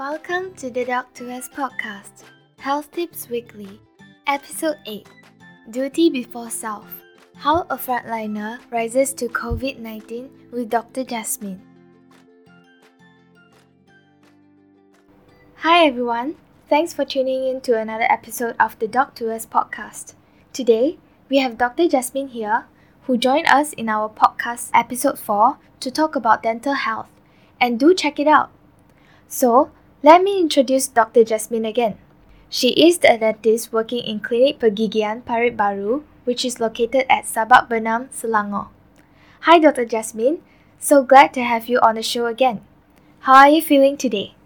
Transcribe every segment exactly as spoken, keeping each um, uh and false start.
Welcome to the Doc to Us podcast, Health Tips Weekly, Episode eight, Duty Before Self, How a Frontliner Rises to COVID nineteen with Doctor Jasmine. Hi everyone, thanks for tuning in to another episode of the Doc to Us podcast. Today, we have Doctor Jasmine here, who joined us in our podcast Episode four to talk about dental health, and do check it out. So, let me introduce Doctor Jasmine again. She is the dentist working in Clinic Pergigian Parit Baru, which is located at Sabak Bernam, Selangor. Hi Doctor Jasmine, so glad to have you on the show again. How are you feeling today?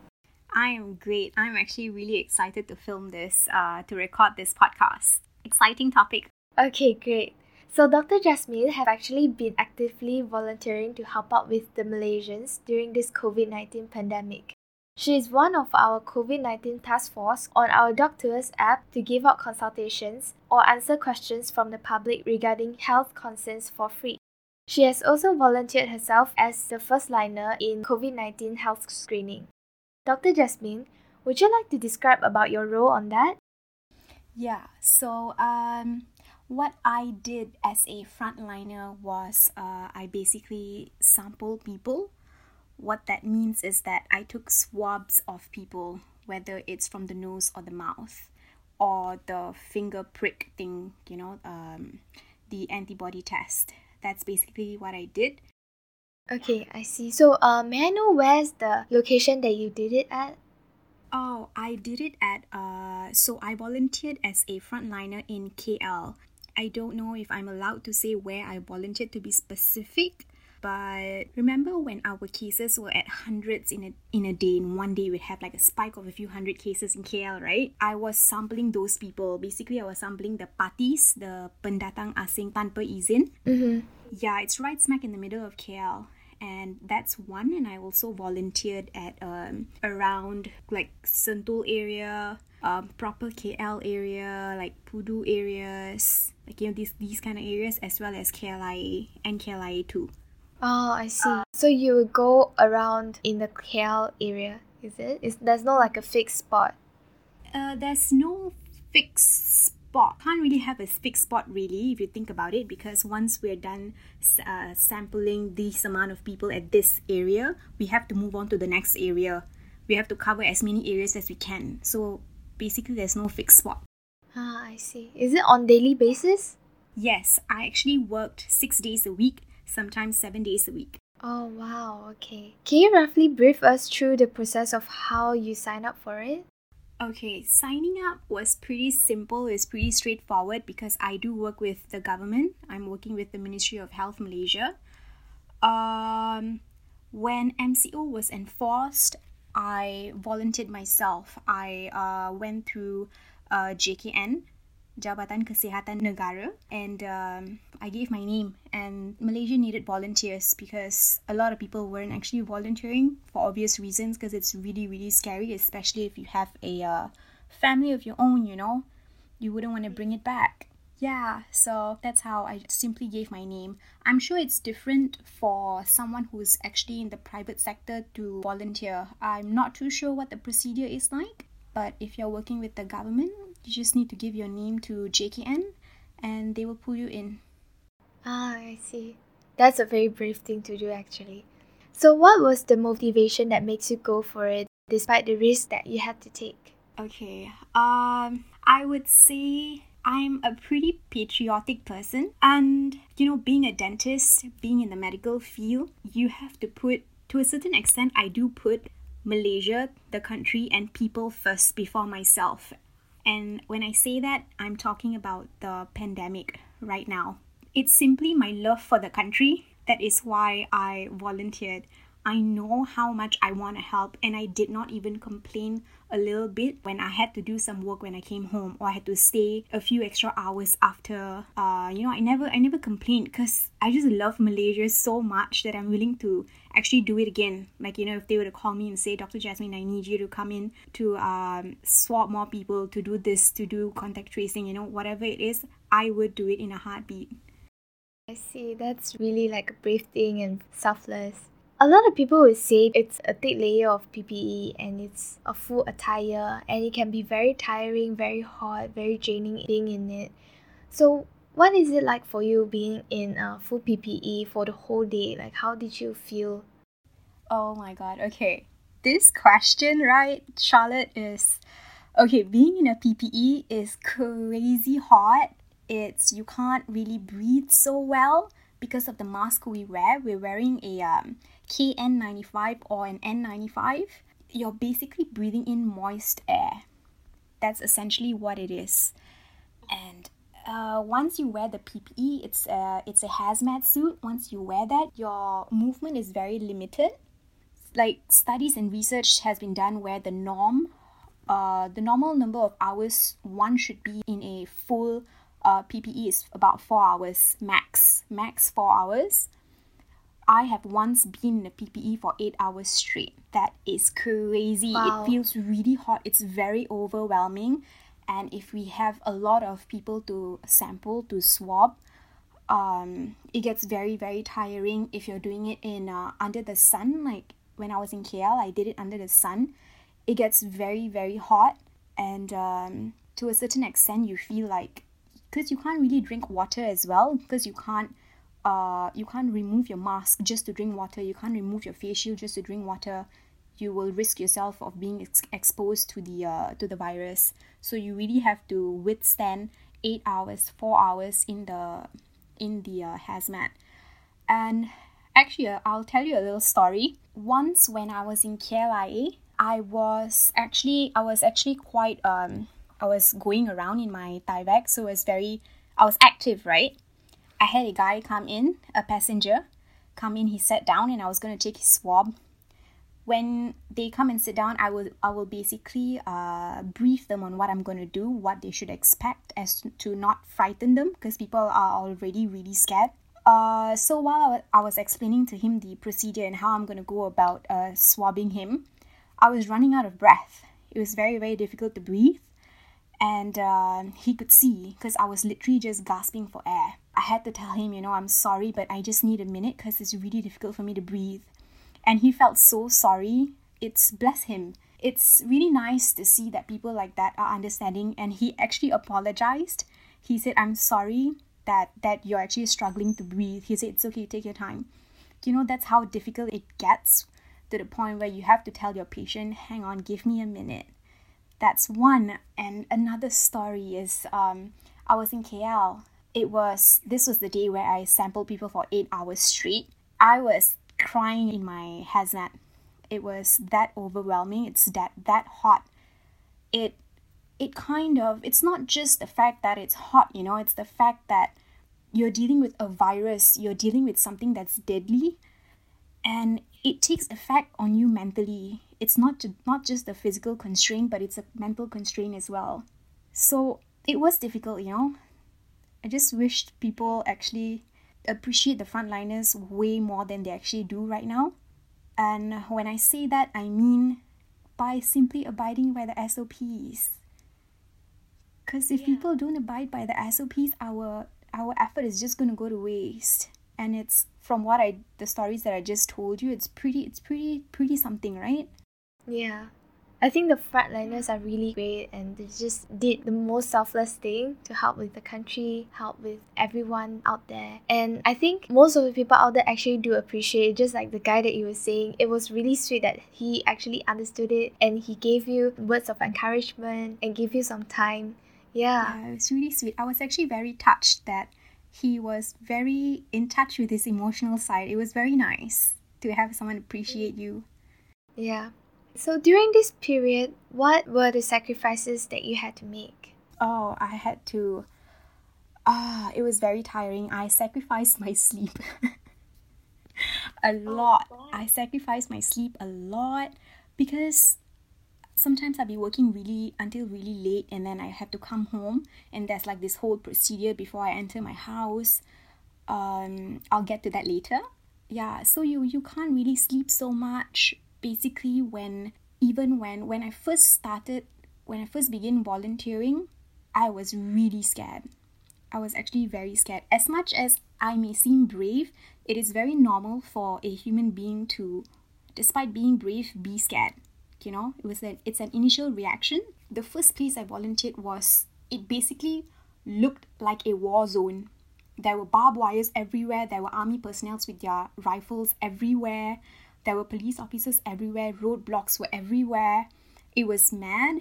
I am great. I'm actually really excited to film this, uh, to record this podcast. Exciting topic. Okay, great. So Doctor Jasmine have actually been actively volunteering to help out with the Malaysians during this COVID nineteen pandemic. She is one of our COVID nineteen task force on our Doc to Us app to give out consultations or answer questions from the public regarding health concerns for free. She has also volunteered herself as the first liner in COVID nineteen health screening. Doctor Jasmine, would you like to describe about your role on that? Yeah, so um, what I did as a frontliner was uh, I basically sample people. What that means is that I took swabs of people, whether it's from the nose or the mouth, or the finger prick thing, you know, um, the antibody test. That's basically what I did. Okay, I see. So, uh, may I know where's the location that you did it at? Oh, I did it at, uh, so I volunteered as a frontliner in K L. I don't know if I'm allowed to say where I volunteered to be specific, but remember when our cases were at hundreds in a in a day, in one day we'd have like a spike of a few hundred cases in K L, right? I was sampling those people. Basically, I was sampling the patis, the pendatang asing tanpa izin. Mm-hmm. Yeah, it's right smack in the middle of K L. And that's one. And I also volunteered at um, around like Sentul area, um, proper K L area, like Pudu areas, like, you know, these, these kind of areas, as well as K L I A and K L I A too. Oh, I see. Uh, so you would go around in the K L area, is it? Is, there's no like a fixed spot? Uh, there's no fixed spot. Can't really have a fixed spot really if you think about it, because once we're done uh, sampling this amount of people at this area, we have to move on to the next area. We have to cover as many areas as we can. So basically there's no fixed spot. Ah, I see. Is it on daily basis? Yes, I actually worked six days a week. Sometimes seven days a week. Oh, wow. Okay. Can you roughly brief us through the process of how you sign up for it? Okay. Signing up was pretty simple. It's pretty straightforward because I do work with the government. I'm working with the Ministry of Health Malaysia. Um, when M C O was enforced, I volunteered myself. I uh, went through uh, J K N, Jabatan Kesihatan Negara, and um, I gave my name, and Malaysia needed volunteers because a lot of people weren't actually volunteering for obvious reasons, because it's really really scary, especially if you have a uh, family of your own, you know, you wouldn't want to bring it back. Yeah, so that's how I simply gave my name. I'm sure it's different for someone who's actually in the private sector to volunteer. I'm not too sure what the procedure is like, but if you're working with the government, you just need to give your name to J K N and they will pull you in. Ah, I see. That's a very brave thing to do actually. So what was the motivation that makes you go for it despite the risk that you had to take? Okay, um, I would say I'm a pretty patriotic person. And, you know, being a dentist, being in the medical field, you have to put, to a certain extent, I do put Malaysia, the country, and people first before myself. And when I say that, I'm talking about the pandemic right now. It's simply my love for the country. That is why I volunteered. I know how much I want to help, and I did not even complain a little bit when I had to do some work when I came home, or I had to stay a few extra hours after. Uh, you know, I never, I never complained because I just love Malaysia so much that I'm willing to actually do it again. Like, you know, if they were to call me and say, Doctor Jasmine, I need you to come in to um, swab more people, to do this, to do contact tracing, you know, whatever it is, I would do it in a heartbeat. I see. That's really like a brave thing and selfless. A lot of people would say it's a thick layer of P P E and it's a full attire and it can be very tiring, very hot, very draining being in it. So what is it like for you being in a full P P E for the whole day? Like, how did you feel? Oh my god, okay. This question, right, Charlotte, is... Okay, being in a P P E is crazy hot. It's, you can't really breathe so well because of the mask we wear. We're wearing a... um. K N ninety-five or an N ninety-five, you're basically breathing in moist air. That's essentially what it is. And uh, once you wear the P P E, it's a, it's a hazmat suit. Once you wear that, your movement is very limited. Like, studies and research has been done where the norm, uh, the normal number of hours one should be in a full uh, P P E is about four hours max. Max four hours. I have once been in a P P E for eight hours straight. That is crazy. Wow. It feels really hot. It's very overwhelming. And if we have a lot of people to sample, to swab, um, it gets very, very tiring if you're doing it in uh, under the sun. Like when I was in K L, I did it under the sun. It gets very, very hot. And um, to a certain extent, you feel like... Because you can't really drink water as well. Because you can't... Uh, you can't remove your mask just to drink water. You can't remove your face shield just to drink water. You will risk yourself of being ex- exposed to the uh, to the virus. So you really have to withstand eight hours, four hours in the in the uh, hazmat. And actually, uh, I'll tell you a little story. Once when I was in K L I A, I was actually I was actually quite um I was going around in my Tyvek, so it was very I was active, right? I had a guy come in, a passenger, come in, he sat down and I was going to take his swab. When they come and sit down, I will I will basically uh, brief them on what I'm going to do, what they should expect as to not frighten them because people are already really scared. Uh, so while I was, I was explaining to him the procedure and how I'm going to go about uh, swabbing him, I was running out of breath. It was very, very difficult to breathe. And uh, he could see because I was literally just gasping for air. I had to tell him, you know, I'm sorry, but I just need a minute because it's really difficult for me to breathe. And he felt so sorry. It's, bless him. It's really nice to see that people like that are understanding. And he actually apologized. He said, I'm sorry that, that you're actually struggling to breathe. He said, it's okay, take your time. You know, that's how difficult it gets to the point where you have to tell your patient, hang on, give me a minute. That's one. And another story is um, I was in K L. It was, this was the day where I sampled people for eight hours straight. I was crying in my hazmat. It was that overwhelming. It's that, that hot. It, it kind of, it's not just the fact that it's hot, you know, it's the fact that you're dealing with a virus, you're dealing with something that's deadly and it takes effect on you mentally. It's not to, not just the physical constraint, but it's a mental constraint as well. So it was difficult, you know. I just wished people actually appreciate the frontliners way more than they actually do right now. And when I say that, I mean by simply abiding by the S O Ps. Because if yeah. people don't abide by the S O Ps, our our effort is just going to go to waste. And it's from what I the stories that I just told you, it's pretty it's pretty pretty something, right? Yeah, I think the frontliners are really great and they just did the most selfless thing to help with the country, help with everyone out there. And I think most of the people out there actually do appreciate it. Just like the guy that you were saying, it was really sweet that he actually understood it and he gave you words of encouragement and gave you some time. Yeah, yeah, it was really sweet. I was actually very touched that he was very in touch with his emotional side. It was very nice to have someone appreciate you. Yeah. So during this period, what were the sacrifices that you had to make? Oh, I had to... Ah, uh, it was very tiring. I sacrificed my sleep a lot. Oh, I sacrificed my sleep a lot because sometimes I'd be working really until really late and then I have to come home and there's like this whole procedure before I enter my house. Um, I'll get to that later. Yeah, so you, you can't really sleep so much. Basically, when even when when I first started, when I first began volunteering, I was really scared. I was actually very scared. As much as I may seem brave, it is very normal for a human being to, despite being brave, be scared. You know, it was an, it's an initial reaction. The first place I volunteered was, it basically looked like a war zone. There were barbed wires everywhere. There were army personnel with their rifles everywhere. There were police officers everywhere. Roadblocks were everywhere. It was mad.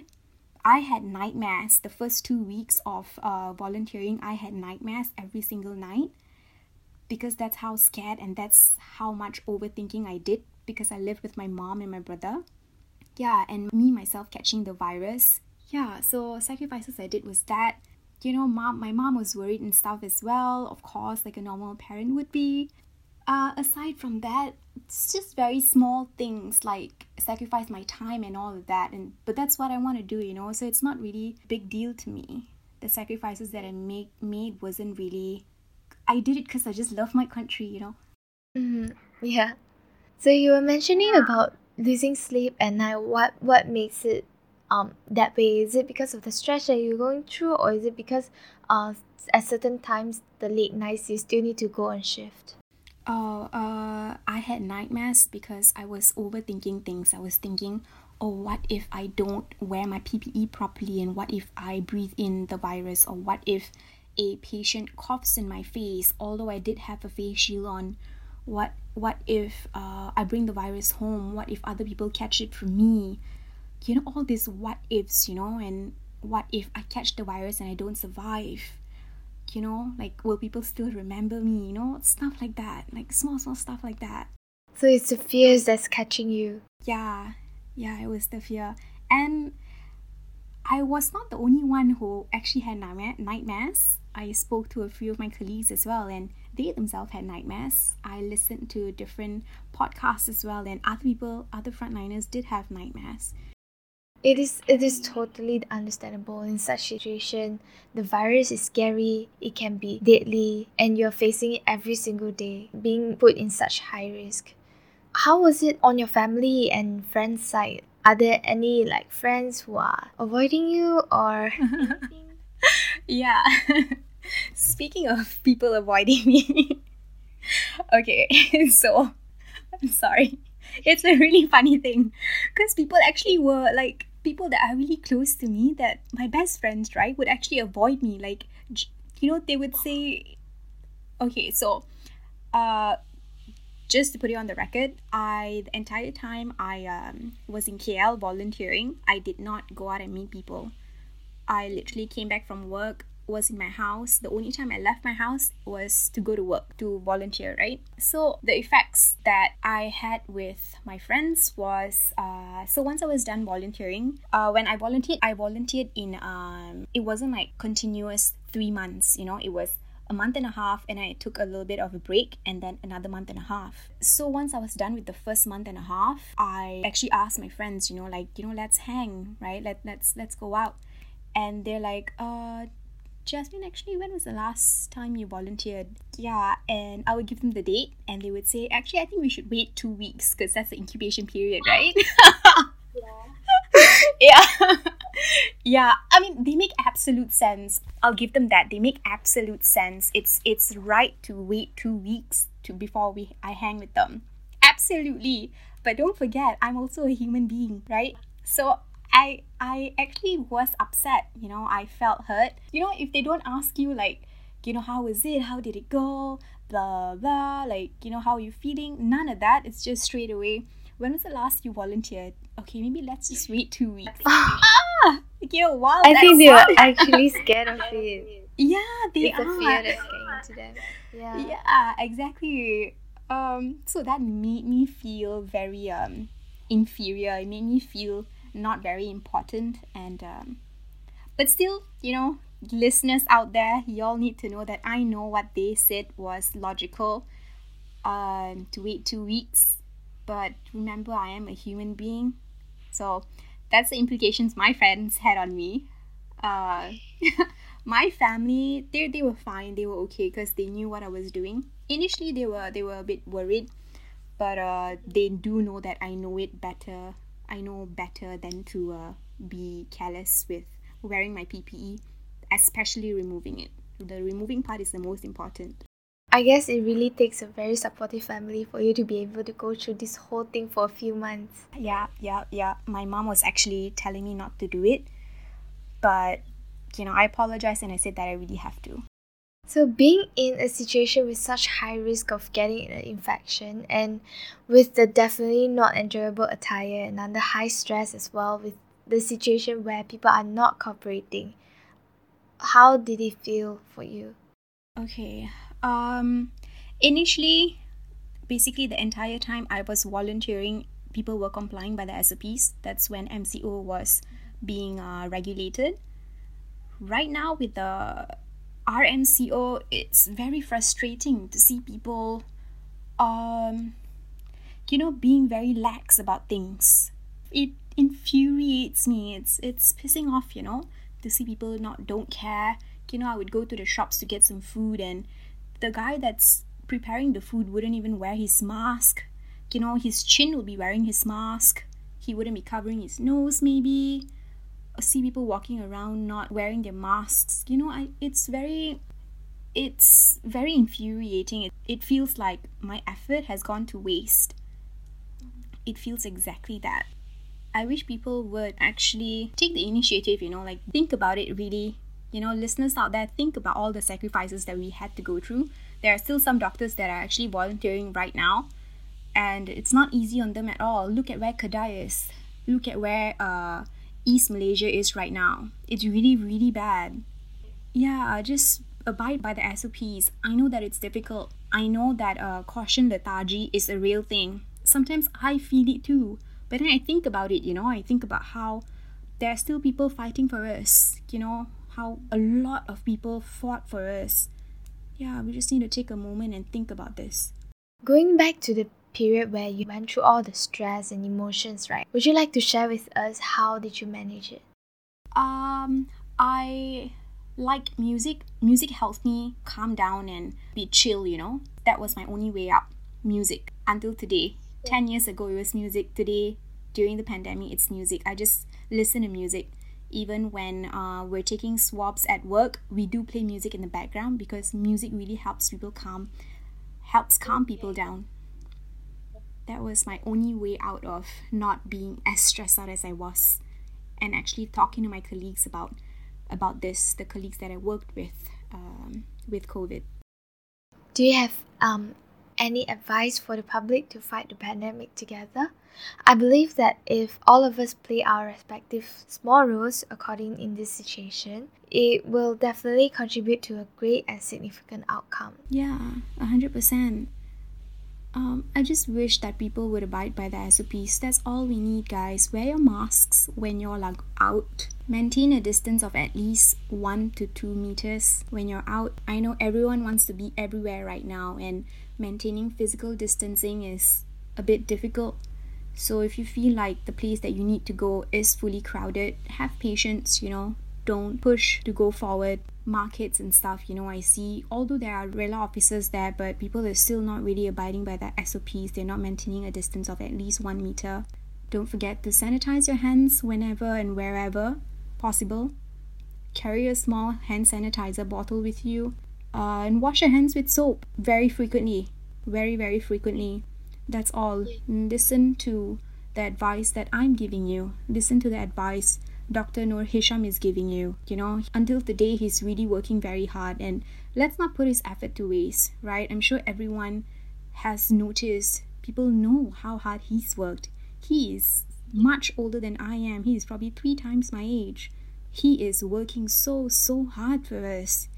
I had nightmares. The first two weeks of uh, volunteering, I had nightmares every single night, because that's how scared and that's how much overthinking I did, because I lived with my mom and my brother. Yeah, and me, myself, catching the virus. Yeah, so sacrifices I did was that, you know, mom, my mom was worried and stuff as well, of course, like a normal parent would be. Uh, aside from that, it's just very small things, like sacrifice my time and all of that. And But that's what I want to do, you know, so it's not really a big deal to me. The sacrifices that I make, made wasn't really... I did it because I just love my country, you know. Mm-hmm. Yeah. So you were mentioning about losing sleep at night. What what makes it um that way? Is it because of the stress that you're going through, or is it because uh at certain times, the late nights, you still need to go on shift? Oh, uh, I had nightmares because I was overthinking things. I was thinking, oh, what if I don't wear my P P E properly, and what if I breathe in the virus, or what if a patient coughs in my face, although I did have a face shield on. What what if uh, I bring the virus home? What if other people catch it from me? You know, all these what ifs, you know, and what if I catch the virus and I don't survive? You know, like, will people still remember me? You know, stuff like that, like small, small stuff like that. So it's the fears that's catching you. Yeah, yeah, it was the fear. And I was not the only one who actually had nightmares. I spoke to a few of my colleagues as well, and they themselves had nightmares. I listened to different podcasts as well, and other people, other frontliners did have nightmares. It is it is totally understandable in such situation. The virus is scary, it can be deadly, and you're facing it every single day, being put in such high risk. How was it on your family and friends' side? Are there any like friends who are avoiding you or anything? Yeah. Speaking of people avoiding me, okay, so I'm sorry. It's a really funny thing, because people actually were like, people that are really close to me, that my best friends, right, would actually avoid me. Like, you know, they would say, okay, so uh, just to put it on the record, I, the entire time I um, was in K L volunteering, I did not go out and meet people. I literally came back from work, was in my house. The only time I left my house was to go to work, to volunteer, right? So the effects that I had with my friends was, uh, so once I was done volunteering, uh, when I volunteered, I volunteered in, um, it wasn't like continuous three months, you know, it was a month and a half, and I took a little bit of a break, and then another month and a half. So once I was done with the first month and a half, I actually asked my friends, you know, like, you know, let's hang, right? Let, let's, let's go out. And they're like, uh, Jasmine, actually, when was the last time you volunteered? Yeah, and I would give them the date, and they would say, actually, I think we should wait two weeks because that's the incubation period, right? Yeah. Yeah. Yeah. I mean, they make absolute sense. I'll give them that. They make absolute sense. It's it's right to wait two weeks to before we I hang with them. Absolutely. But don't forget, I'm also a human being, right? So I I actually was upset, you know, I felt hurt. You know, if they don't ask you like, you know, how was it, how did it go, blah, blah, like, you know, how are you feeling? None of that. It's just straight away, when was the last you volunteered? Okay, maybe let's just wait two weeks. Ah! You know, wow, I think they were actually scared of it. Yeah, they it's are. It's a fear that's getting into them. Yeah, yeah, exactly. Um, so that made me feel very um inferior. It made me feel not very important, and um, but still, you know, listeners out there, y'all need to know that I know what they said was logical, um, to wait two weeks. But remember, I am a human being, so that's the implications my friends had on me. Uh, my family, they they were fine, they were okay because they knew what I was doing. Initially, they were they were a bit worried, but uh, they do know that I know it better. I know better than to uh, be careless with wearing my P P E, especially removing it. The removing part is the most important. I guess it really takes a very supportive family for you to be able to go through this whole thing for a few months. Yeah, yeah, yeah. My mom was actually telling me not to do it. But, you know, I apologized and I said that I really have to. So being in a situation with such high risk of getting an infection and with the definitely not enjoyable attire and under high stress as well with the situation where people are not cooperating, how did it feel for you? Okay. Um, initially, basically the entire time I was volunteering, people were complying by the S O Ps. That's when M C O was being uh, regulated. Right now with the R M C O, it's very frustrating to see people, um, you know, being very lax about things. It infuriates me. It's it's pissing off, you know, to see people not don't care. You know, I would go to the shops to get some food and the guy that's preparing the food wouldn't even wear his mask. You know, his chin would be wearing his mask. He wouldn't be covering his nose maybe. I see people walking around not wearing their masks. You know, I it's very, it's very infuriating. It, it feels like my effort has gone to waste. It feels exactly that. I wish people would actually take the initiative, you know, like think about it really. You know, listeners out there, think about all the sacrifices that we had to go through. There are still some doctors that are actually volunteering right now. And it's not easy on them at all. Look at where Kedah is. Look at where uh, East Malaysia is right now. It's really, really bad. Yeah, just abide by the S O Ps. I know that it's difficult. I know that uh, caution lethargy is a real thing. Sometimes I feel it too. But then I think about it, you know. I think about how there are still people fighting for us, you know. How a lot of people fought for us. Yeah, we just need to take a moment and think about this. Going back to the period where you went through all the stress and emotions, right? Would you like to share with us how did you manage it? Um, I like music. Music helped me calm down and be chill, you know? That was my only way out. Music. Until today. Yeah. Ten years ago, it was music. Today, during the pandemic, it's music. I just listen to music. Even when uh, we're taking swabs at work, we do play music in the background because music really helps people calm, helps calm people down. That was my only way out of not being as stressed out as I was, and actually talking to my colleagues about about this, the colleagues that I worked with um, with COVID. Do you have um any advice for the public to fight the pandemic together? I believe that if all of us play our respective small roles according in this situation, it will definitely contribute to a great and significant outcome. Yeah, one hundred percent. Um, I just wish that people would abide by the S O Ps. That's all we need, guys. Wear your masks when you're like, out. Maintain a distance of at least one to two meters when you're out. I know everyone wants to be everywhere right now, and maintaining physical distancing is a bit difficult. So if you feel like the place that you need to go is fully crowded, have patience, you know. Don't push to go forward. Markets and stuff, you know, I see, although there are RELA officers there, but people are still not really abiding by the S O Ps. They're not maintaining a distance of at least one meter. Don't forget to sanitize your hands whenever and wherever possible. Carry a small hand sanitizer bottle with you. Uh, and wash your hands with soap very frequently. Very, very frequently. That's all. Listen to the advice that I'm giving you. Listen to the advice Doctor Noor Hisham is giving you. You know, until today, he's really working very hard. And let's not put his effort to waste, right? I'm sure everyone has noticed. People know how hard he's worked. He is much older than I am. He is probably three times my age. He is working so, so hard for us.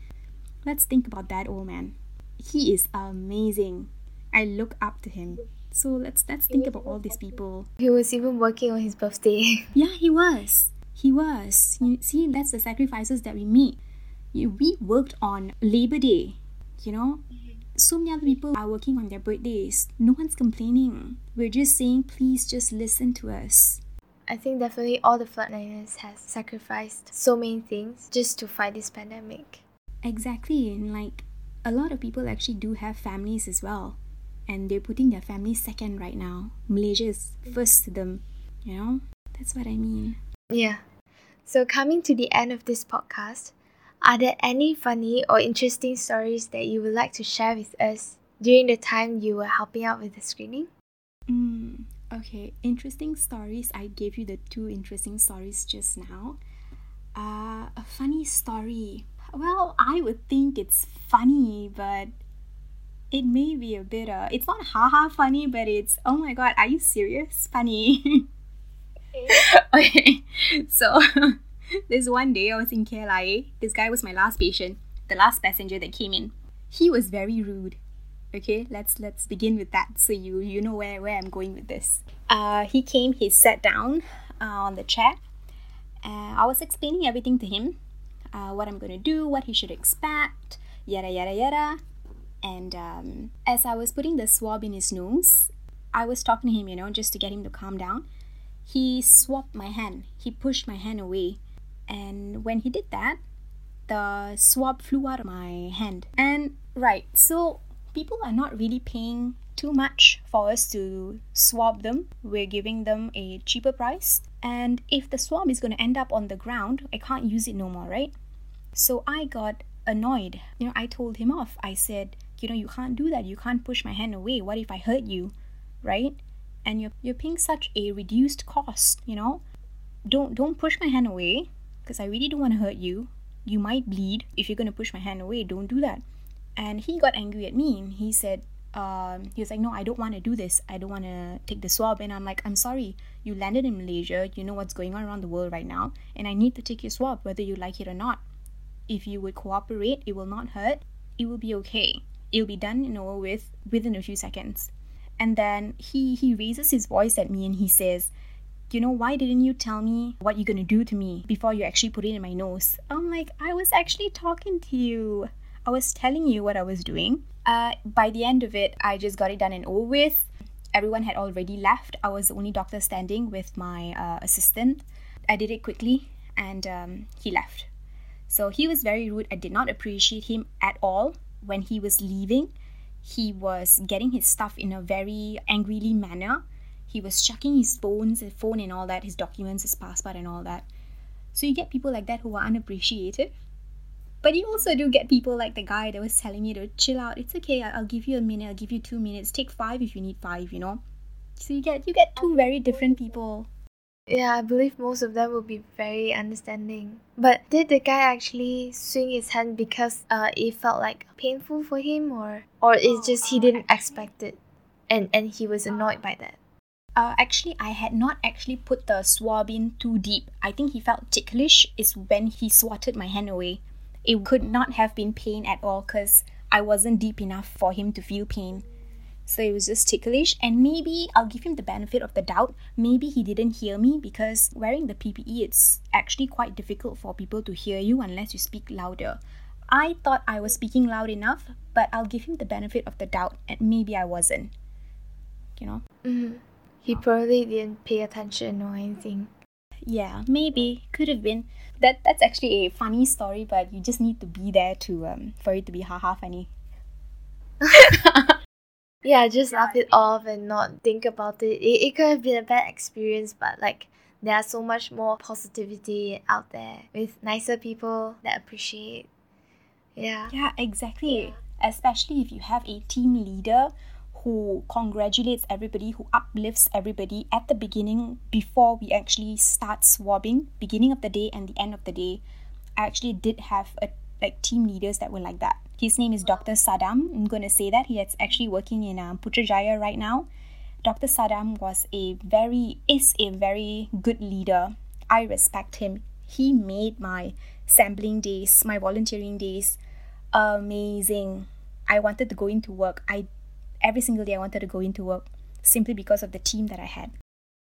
Let's think about that old man. He is amazing. I look up to him. So let's let's think about all these people. He was even working on his birthday. Yeah, he was. He was. You see, that's the sacrifices that we made. We worked on Labor Day, you know. So many other people are working on their birthdays. No one's complaining. We're just saying, please just listen to us. I think definitely all the frontliners have sacrificed so many things just to fight this pandemic. Exactly. And like, a lot of people actually do have families as well. And they're putting their family second right now. Malaysia is first to them, you know. That's what I mean. Yeah. So coming to the end of this podcast, Are there any funny or interesting stories that you would like to share with us during the time you were helping out with the screening? Mm, okay, interesting stories. I gave you the two interesting stories just now. Uh, a funny story. Well, I would think it's funny, but it may be a bit, uh, it's not haha funny, but it's, oh my god, are you serious? Funny. Okay, so this one day I was in K L I A. This guy was my last patient, the last passenger that came in. He was very rude. Okay, let's let's begin with that, so you you know where, where I'm going with this. Uh, he came, he sat down uh, on the chair. Uh, I was explaining everything to him, uh, what I'm going to do, what he should expect, yada yada yada. And um, as I was putting the swab in his nose, I was talking to him, you know, just to get him to calm down. He swapped my hand. He pushed my hand away. And when he did that, the swab flew out of my hand. And right, so people are not really paying too much for us to swab them. We're giving them a cheaper price. And if the swab is going to end up on the ground, I can't use it no more, right? So I got annoyed. You know, I told him off. I said, you know, you can't do that. You can't push my hand away. What if I hurt you, right? And you're, you're paying such a reduced cost, you know. Don't don't push my hand away, because I really don't want to hurt you. You might bleed. If you're going to push my hand away, don't do that. And he got angry at me. And he said, um, he was like, no, I don't want to do this. I don't want to take the swab. And I'm like, I'm sorry. You landed in Malaysia. You know what's going on around the world right now. And I need to take your swab, whether you like it or not. If you would cooperate, it will not hurt. It will be okay. It will be done and over with within a few seconds. And then he, he raises his voice at me and he says, you know, why didn't you tell me what you're going to do to me before you actually put it in my nose? I'm like, I was actually talking to you. I was telling you what I was doing. Uh, by the end of it, I just got it done and over with. Everyone had already left. I was the only doctor standing with my uh, assistant. I did it quickly and um, he left. So he was very rude. I did not appreciate him at all when he was leaving. He was getting his stuff in a very angrily manner. He was chucking his phones, his phone and all that, his documents, his passport and all that. So you get people like that who are unappreciative. But you also do get people like the guy that was telling me to chill out. It's okay, I'll give you a minute, I'll give you two minutes. Take five if you need five, you know. So you get you get two very different people. Yeah, I believe most of them will be very understanding. But did the guy actually swing his hand because uh, it felt like painful for him, or or it's just he didn't expect it and, and he was annoyed by that? Uh, actually, I had not actually put the swab in too deep. I think he felt ticklish is when he swatted my hand away. It could not have been pain at all because I wasn't deep enough for him to feel pain. So it was just ticklish, and maybe I'll give him the benefit of the doubt. Maybe he didn't hear me, because wearing the P P E, it's actually quite difficult for people to hear you unless you speak louder. I thought I was speaking loud enough, but I'll give him the benefit of the doubt, and maybe I wasn't. You know? Mm-hmm. He probably didn't pay attention or anything. Yeah, maybe. Could have been. That That's actually a funny story, but you just need to be there to um for it to be haha funny. Yeah, just laugh it off and not think about it. it. It could have been a bad experience, but like there are so much more positivity out there with nicer people that appreciate. Yeah. Yeah, exactly. Yeah. Especially if you have a team leader who congratulates everybody, who uplifts everybody at the beginning before we actually start swabbing, beginning of the day and the end of the day. I actually did have a like team leaders that were like that. His name is Doctor Saddam. I'm going to say that. He is actually working in um, Putrajaya right now. Doctor Saddam was a very, is a very good leader. I respect him. He made my sampling days, my volunteering days amazing. I wanted to go into work. I Every single day I wanted to go into work simply because of the team that I had.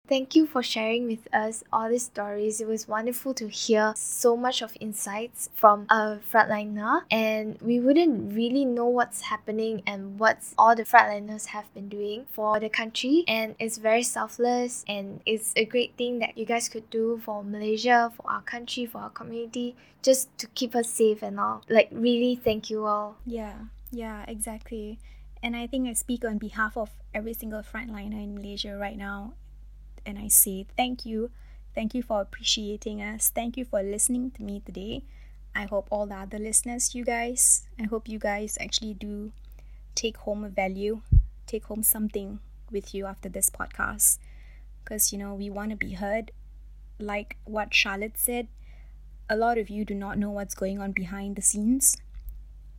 Thank you for sharing with us all these stories. It was wonderful to hear so much of insights from a frontliner, and we wouldn't really know what's happening and what all the frontliners have been doing for the country. And it's very selfless, and it's a great thing that you guys could do for Malaysia, for our country, for our community, just to keep us safe and all. Like, really, thank you all. Yeah, yeah, exactly. And I think I speak on behalf of every single frontliner in Malaysia right now. And I say thank you. Thank you for appreciating us. Thank you for listening to me today. I hope all the other listeners, you guys, I hope you guys actually do take home a value, take home something with you after this podcast. Because, you know, we want to be heard. Like what Charlotte said, a lot of you do not know what's going on behind the scenes.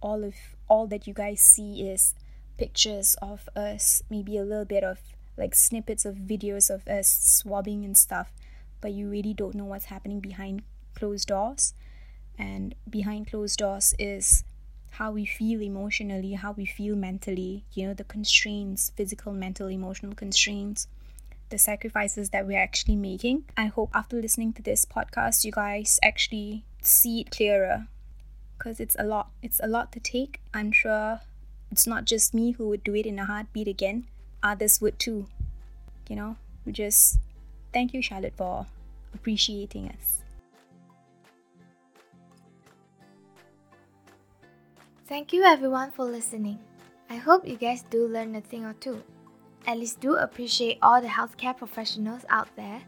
All of all that you guys see is pictures of us, maybe a little bit of like snippets of videos of us swabbing and stuff. But you really don't know what's happening behind closed doors. And behind closed doors is how we feel emotionally, how we feel mentally, you know, the constraints, physical, mental, emotional constraints, the sacrifices that we're actually making. I hope after listening to this podcast, you guys actually see it clearer, because it's a lot. It's a lot to take. I'm sure it's not just me who would do it in a heartbeat again. Others would too, you know. We just thank you, Charlotte, for appreciating us. Thank you everyone for listening. I hope you guys do learn a thing or two. At least do appreciate all the healthcare professionals out there,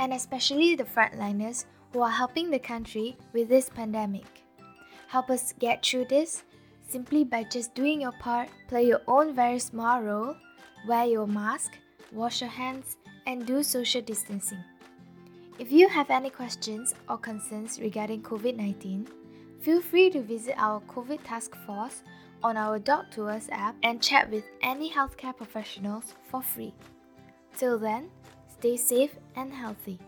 and especially the frontliners who are helping the country with this pandemic. Help us get through this simply by just doing your part, play your own very small role, wear your mask, wash your hands, and do social distancing. If you have any questions or concerns regarding covid nineteen, feel free to visit our COVID Task Force on our Doc to Us app and chat with any healthcare professionals for free. Till then, stay safe and healthy.